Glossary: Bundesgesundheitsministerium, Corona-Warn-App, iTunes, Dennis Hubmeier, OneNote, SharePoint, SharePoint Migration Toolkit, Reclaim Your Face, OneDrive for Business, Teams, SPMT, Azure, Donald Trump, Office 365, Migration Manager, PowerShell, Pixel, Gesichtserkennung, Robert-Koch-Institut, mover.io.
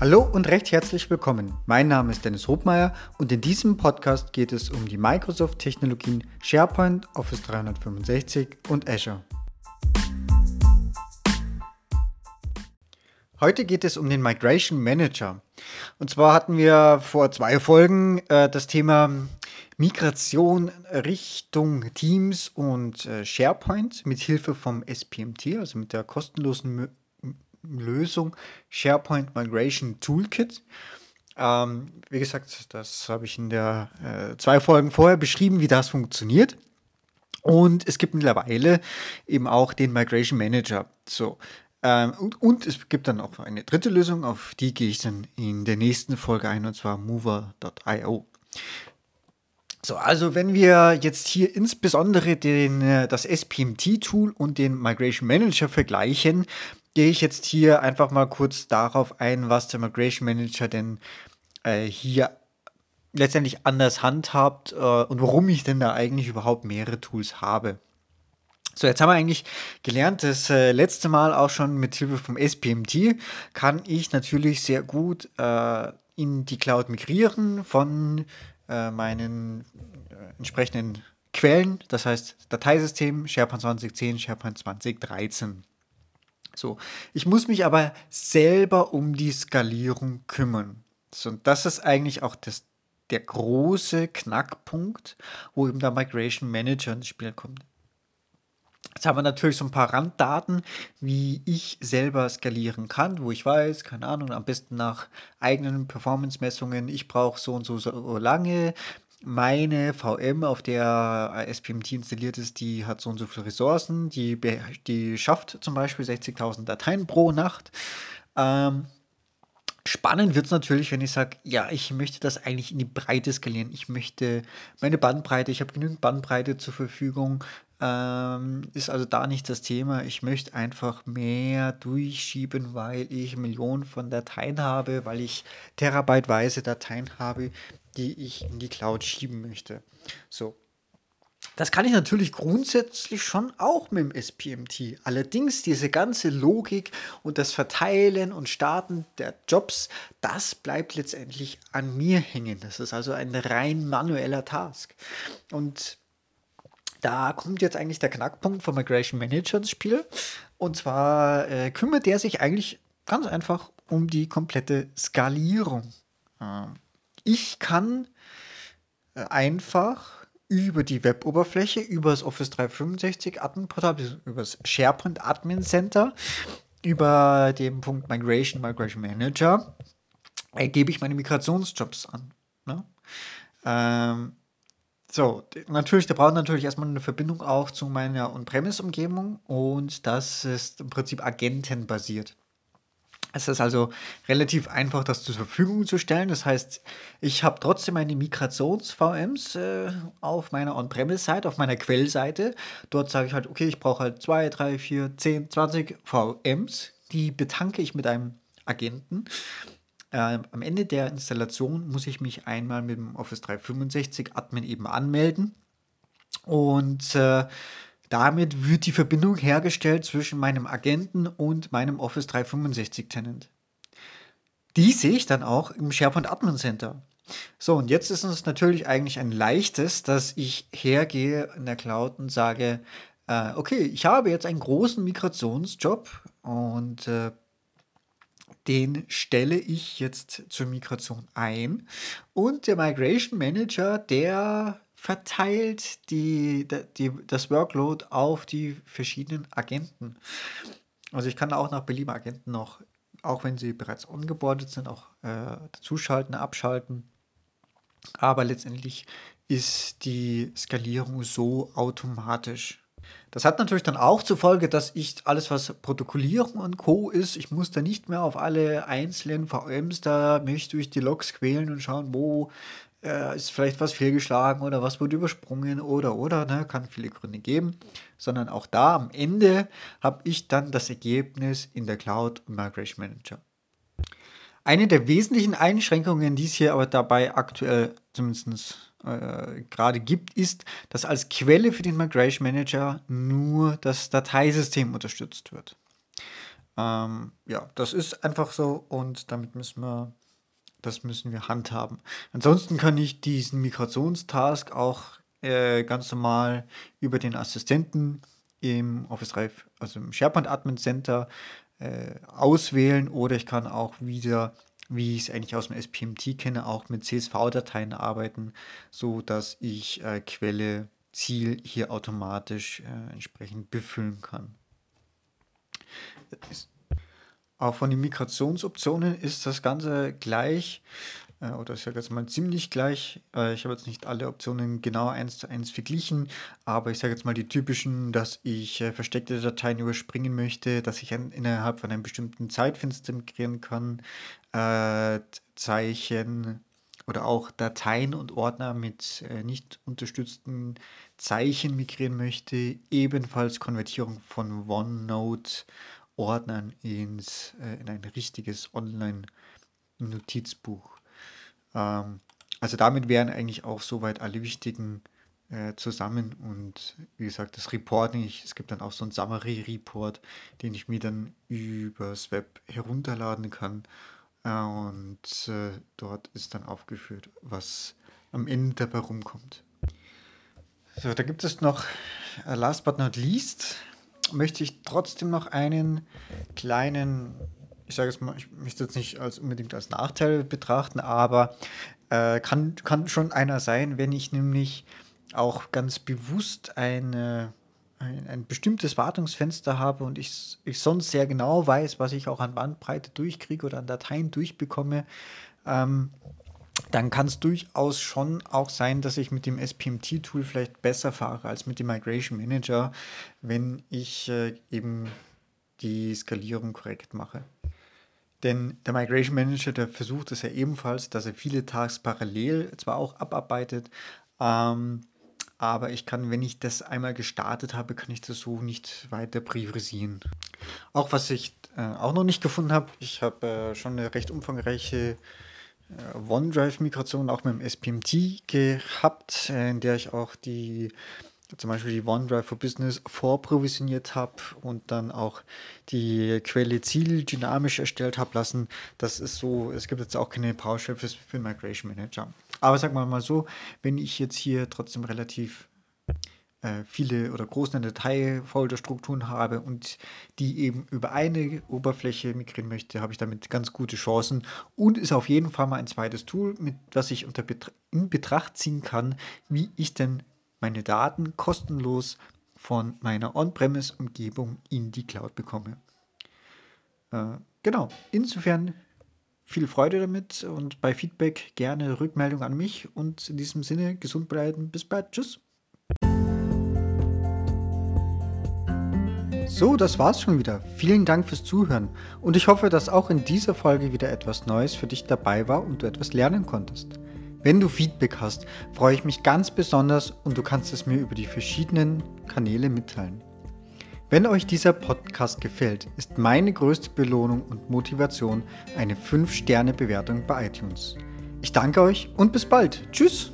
Hallo und recht herzlich willkommen. Mein Name ist Dennis Hubmeier und in diesem Podcast geht es um die Microsoft-Technologien SharePoint, Office 365 und Azure. Heute geht es um den Migration Manager. Und zwar hatten wir vor 2 Folgen das Thema Migration Richtung Teams und SharePoint mit Hilfe vom SPMT, also mit der kostenlosen Lösung SharePoint Migration Toolkit. Wie gesagt, das habe ich in der 2 Folgen vorher beschrieben, wie das funktioniert. Und es gibt mittlerweile eben auch den Migration Manager. So. Und es gibt dann auch eine dritte Lösung, auf die gehe ich dann in der nächsten Folge ein, und zwar mover.io. So, also wenn wir jetzt hier insbesondere das SPMT-Tool und den Migration Manager vergleichen, gehe ich jetzt hier einfach mal kurz darauf ein, was der Migration Manager denn hier letztendlich anders handhabt und warum ich denn da eigentlich überhaupt mehrere Tools habe. So, jetzt haben wir eigentlich gelernt, das letzte Mal auch schon mit Hilfe vom SPMT kann ich natürlich sehr gut in die Cloud migrieren von meinen entsprechenden Quellen, das heißt Dateisystem, SharePoint 2010, SharePoint 2013. So, ich muss mich aber selber um die Skalierung kümmern. So, und das ist eigentlich auch der große Knackpunkt, wo eben der Migration Manager ins Spiel kommt. Jetzt haben wir natürlich so ein paar Randdaten, wie ich selber skalieren kann, wo ich weiß, keine Ahnung, am besten nach eigenen Performance-Messungen, ich brauche so und so lange, meine VM, auf der SPMT installiert ist, die hat so und so viele Ressourcen, die schafft zum Beispiel 60.000 Dateien pro Nacht. Spannend wird es natürlich, wenn ich sage, ja, ich möchte das eigentlich in die Breite skalieren, ich möchte meine Bandbreite, ich habe genügend Bandbreite zur Verfügung, ist also da nicht das Thema. Ich möchte einfach mehr durchschieben, weil ich Millionen von Dateien habe, weil ich terabyteweise Dateien habe, die ich in die Cloud schieben möchte. So. Das kann ich natürlich grundsätzlich schon auch mit dem SPMT. Allerdings diese ganze Logik und das Verteilen und Starten der Jobs, das bleibt letztendlich an mir hängen. Das ist also ein rein manueller Task. Und da kommt jetzt eigentlich der Knackpunkt vom Migration Manager ins Spiel. Und zwar kümmert der sich eigentlich ganz einfach um die komplette Skalierung. Ich kann einfach über die Web-Oberfläche, über das Office 365 Admin-Portal, über das SharePoint Admin Center, über den Punkt Migration Manager, gebe ich meine Migrationsjobs an. Ne? So, natürlich, da braucht natürlich erstmal eine Verbindung auch zu meiner On-Premise-Umgebung und das ist im Prinzip agentenbasiert. Es ist also relativ einfach, das zur Verfügung zu stellen. Das heißt, ich habe trotzdem meine Migrations-VMs auf meiner On-Premise-Seite, auf meiner Quellseite. Dort sage ich halt, okay, ich brauche halt 2, 3, 4, 10, 20 VMs. Die betanke ich mit einem Agenten. Am Ende der Installation muss ich mich einmal mit dem Office 365 Admin eben anmelden und damit wird die Verbindung hergestellt zwischen meinem Agenten und meinem Office 365 Tenant. Die sehe ich dann auch im SharePoint Admin Center. So, und jetzt ist es natürlich eigentlich ein leichtes, dass ich hergehe in der Cloud und sage, okay, ich habe jetzt einen großen Migrationsjob und den stelle ich jetzt zur Migration ein und der Migration Manager, der verteilt das Workload auf die verschiedenen Agenten. Also ich kann auch nach Belieben Agenten noch, auch wenn sie bereits ongeboardet sind, auch dazuschalten, abschalten. Aber letztendlich ist die Skalierung so automatisch. Das hat natürlich dann auch zur Folge, dass ich alles, was Protokollierung und Co. ist, ich muss da nicht mehr auf alle einzelnen VMs da mich durch die Logs quälen und schauen, wo ist vielleicht was fehlgeschlagen oder was wurde übersprungen oder, ne, kann viele Gründe geben, sondern auch da am Ende habe ich dann das Ergebnis in der Cloud und Migration Manager. Eine der wesentlichen Einschränkungen, die es hier aber dabei aktuell zumindest gerade gibt, ist, dass als Quelle für den Migration Manager nur das Dateisystem unterstützt wird. Ja, das ist einfach so und damit müssen wir handhaben. Ansonsten kann ich diesen Migrationstask auch ganz normal über den Assistenten im Office 3, also im SharePoint Admin Center auswählen, oder ich kann auch wieder, wie ich es eigentlich aus dem SPMT kenne, auch mit CSV-Dateien arbeiten, so dass ich Quelle, Ziel hier automatisch entsprechend befüllen kann. Auch von den Migrationsoptionen ist das Ganze gleich, oder ich sage jetzt mal ziemlich gleich. Ich habe jetzt nicht alle Optionen genau 1:1 verglichen, aber ich sage jetzt mal die typischen, dass ich versteckte Dateien überspringen möchte, dass ich innerhalb von einem bestimmten Zeitfenster migrieren kann, Zeichen oder auch Dateien und Ordner mit nicht unterstützten Zeichen migrieren möchte, ebenfalls Konvertierung von OneNote Ordnern in ein richtiges Online-Notizbuch. Also damit wären eigentlich auch soweit alle wichtigen zusammen, und wie gesagt, das Reporting, es gibt dann auch so einen Summary-Report, den ich mir dann übers Web herunterladen kann, und dort ist dann aufgeführt, was am Ende dabei rumkommt. So, da gibt es noch, last but not least, möchte ich trotzdem noch einen kleinen, ich sage jetzt mal, ich möchte jetzt nicht unbedingt als Nachteil betrachten, aber kann schon einer sein, wenn ich nämlich auch ganz bewusst ein bestimmtes Wartungsfenster habe und ich sonst sehr genau weiß, was ich auch an Bandbreite durchkriege oder an Dateien durchbekomme, dann kann es durchaus schon auch sein, dass ich mit dem SPMT-Tool vielleicht besser fahre als mit dem Migration Manager, wenn ich eben die Skalierung korrekt mache. Denn der Migration Manager, der versucht es ja ebenfalls, dass er viele Tasks parallel zwar auch abarbeitet, aber ich kann, wenn ich das einmal gestartet habe, kann ich das so nicht weiter priorisieren. Auch was ich auch noch nicht gefunden habe, ich habe schon eine recht umfangreiche OneDrive-Migration auch mit dem SPMT gehabt, in der ich auch zum Beispiel die OneDrive for Business vorprovisioniert habe und dann auch die Quelle Ziel dynamisch erstellt habe lassen. Das ist so, es gibt jetzt auch keine PowerShell für den Migration Manager. Aber sagen wir mal so, wenn ich jetzt hier trotzdem relativ viele oder große Dateifolderstrukturen habe und die eben über eine Oberfläche migrieren möchte, habe ich damit ganz gute Chancen und ist auf jeden Fall mal ein zweites Tool, mit was ich in Betracht ziehen kann, wie ich denn meine Daten kostenlos von meiner On-Premise-Umgebung in die Cloud bekomme. Genau, insofern viel Freude damit und bei Feedback gerne Rückmeldung an mich, und in diesem Sinne gesund bleiben, bis bald, tschüss. So, das war's schon wieder. Vielen Dank fürs Zuhören und ich hoffe, dass auch in dieser Folge wieder etwas Neues für dich dabei war und du etwas lernen konntest. Wenn du Feedback hast, freue ich mich ganz besonders und du kannst es mir über die verschiedenen Kanäle mitteilen. Wenn euch dieser Podcast gefällt, ist meine größte Belohnung und Motivation eine 5-Sterne-Bewertung bei iTunes. Ich danke euch und bis bald. Tschüss!